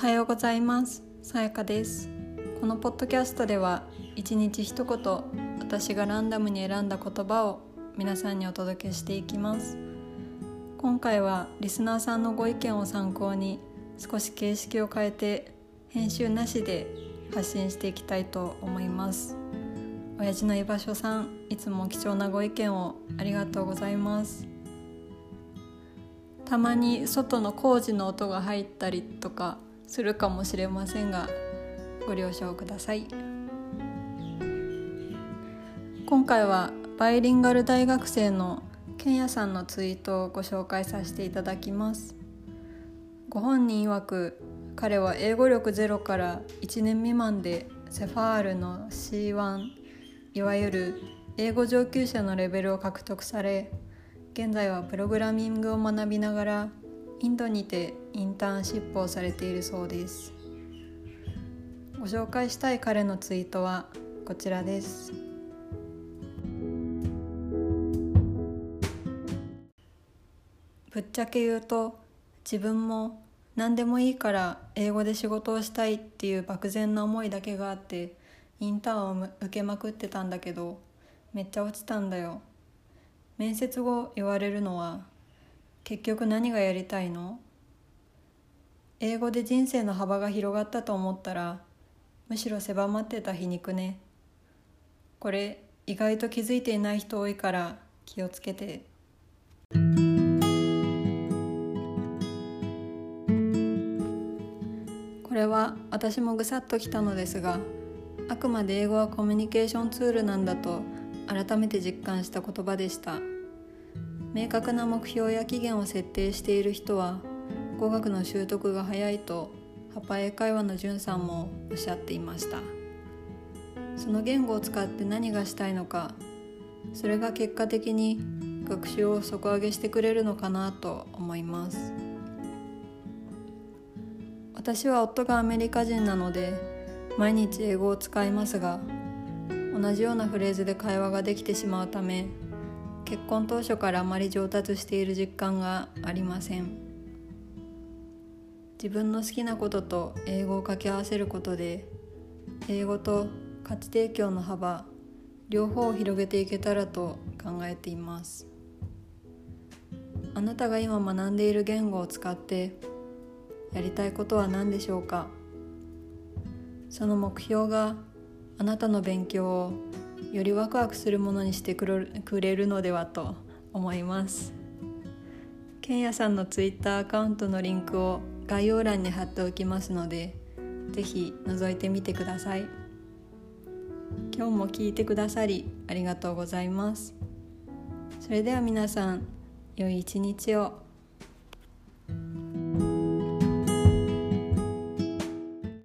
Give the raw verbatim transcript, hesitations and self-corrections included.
おはようございます。さやかです。このポッドキャストでは一日一言、私がランダムに選んだ言葉を皆さんにお届けしていきます。今回はリスナーさんのご意見を参考に少し形式を変えて編集なしで発信していきたいと思います。親父の居場所さん、いつも貴重なご意見をありがとうございます。たまに外の工事の音が入ったりとかするかもしれませんが、ご了承ください。今回はバイリンガル大学生のけんやさんのツイートをご紹介させていただきます。ご本人曰く、彼は英語力ゼロからいちねんみまんでセファールの シーワン、いわゆる英語上級者のレベルを獲得され、現在はプログラミングを学びながらインドにてインターンシップをされているそうです。ご紹介したい彼のツイートはこちらです。ぶっちゃけ言うと、自分も何でもいいから英語で仕事をしたいっていう漠然な思いだけがあってインターンを受けまくってたんだけど、めっちゃ落ちたんだよ。面接後言われるのは、結局何がやりたいの？英語で人生の幅が広がったと思ったら、むしろ狭まってた皮肉ね。これ意外と気づいていない人多いから気をつけて。これは私もぐさっときたのですが、あくまで英語はコミュニケーションツールなんだと改めて実感した言葉でした。明確な目標や期限を設定している人は語学の習得が早いと、ハパ英会話のじゅんさんもおっしゃっていました。その言語を使って何がしたいのか、それが結果的に学習を底上げしてくれるのかなと思います。私は夫がアメリカ人なので毎日英語を使いますが、同じようなフレーズで会話ができてしまうため、結婚当初からあまり上達している実感がありません。自分の好きなことと英語を掛け合わせることで、英語と価値提供の幅、両方を広げていけたらと考えています。あなたが今学んでいる言語を使って、やりたいことは何でしょうか？その目標があなたの勉強をよりワクワクするものにしてくれるのではと思います。けんやさんのツイッターアカウントのリンクを概要欄に貼っておきますので、ぜひ覗いてみてください。今日も聞いてくださりありがとうございます。それでは皆さん、良い一日を。